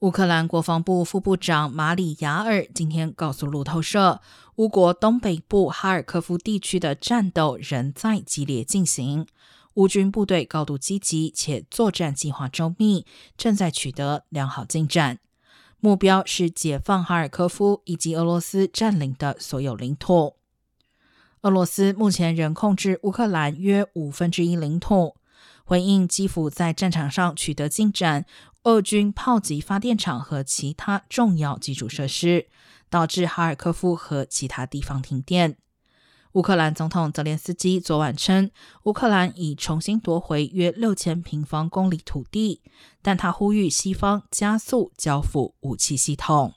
乌克兰国防部副部长马里亚尔今天告诉路透社，乌国东北部哈尔科夫地区的战斗仍在激烈进行，乌军部队高度积极且作战计划周密，正在取得良好进展，目标是解放哈尔科夫以及俄罗斯占领的所有领土。俄罗斯目前仍控制乌克兰约1/5领土。回应基辅在战场上取得进展，俄军炮击发电厂和其他重要基础设施，导致哈尔科夫和其他地方停电。乌克兰总统泽连斯基昨晚称，乌克兰已重新夺回约6000平方公里土地，但他呼吁西方加速交付武器系统。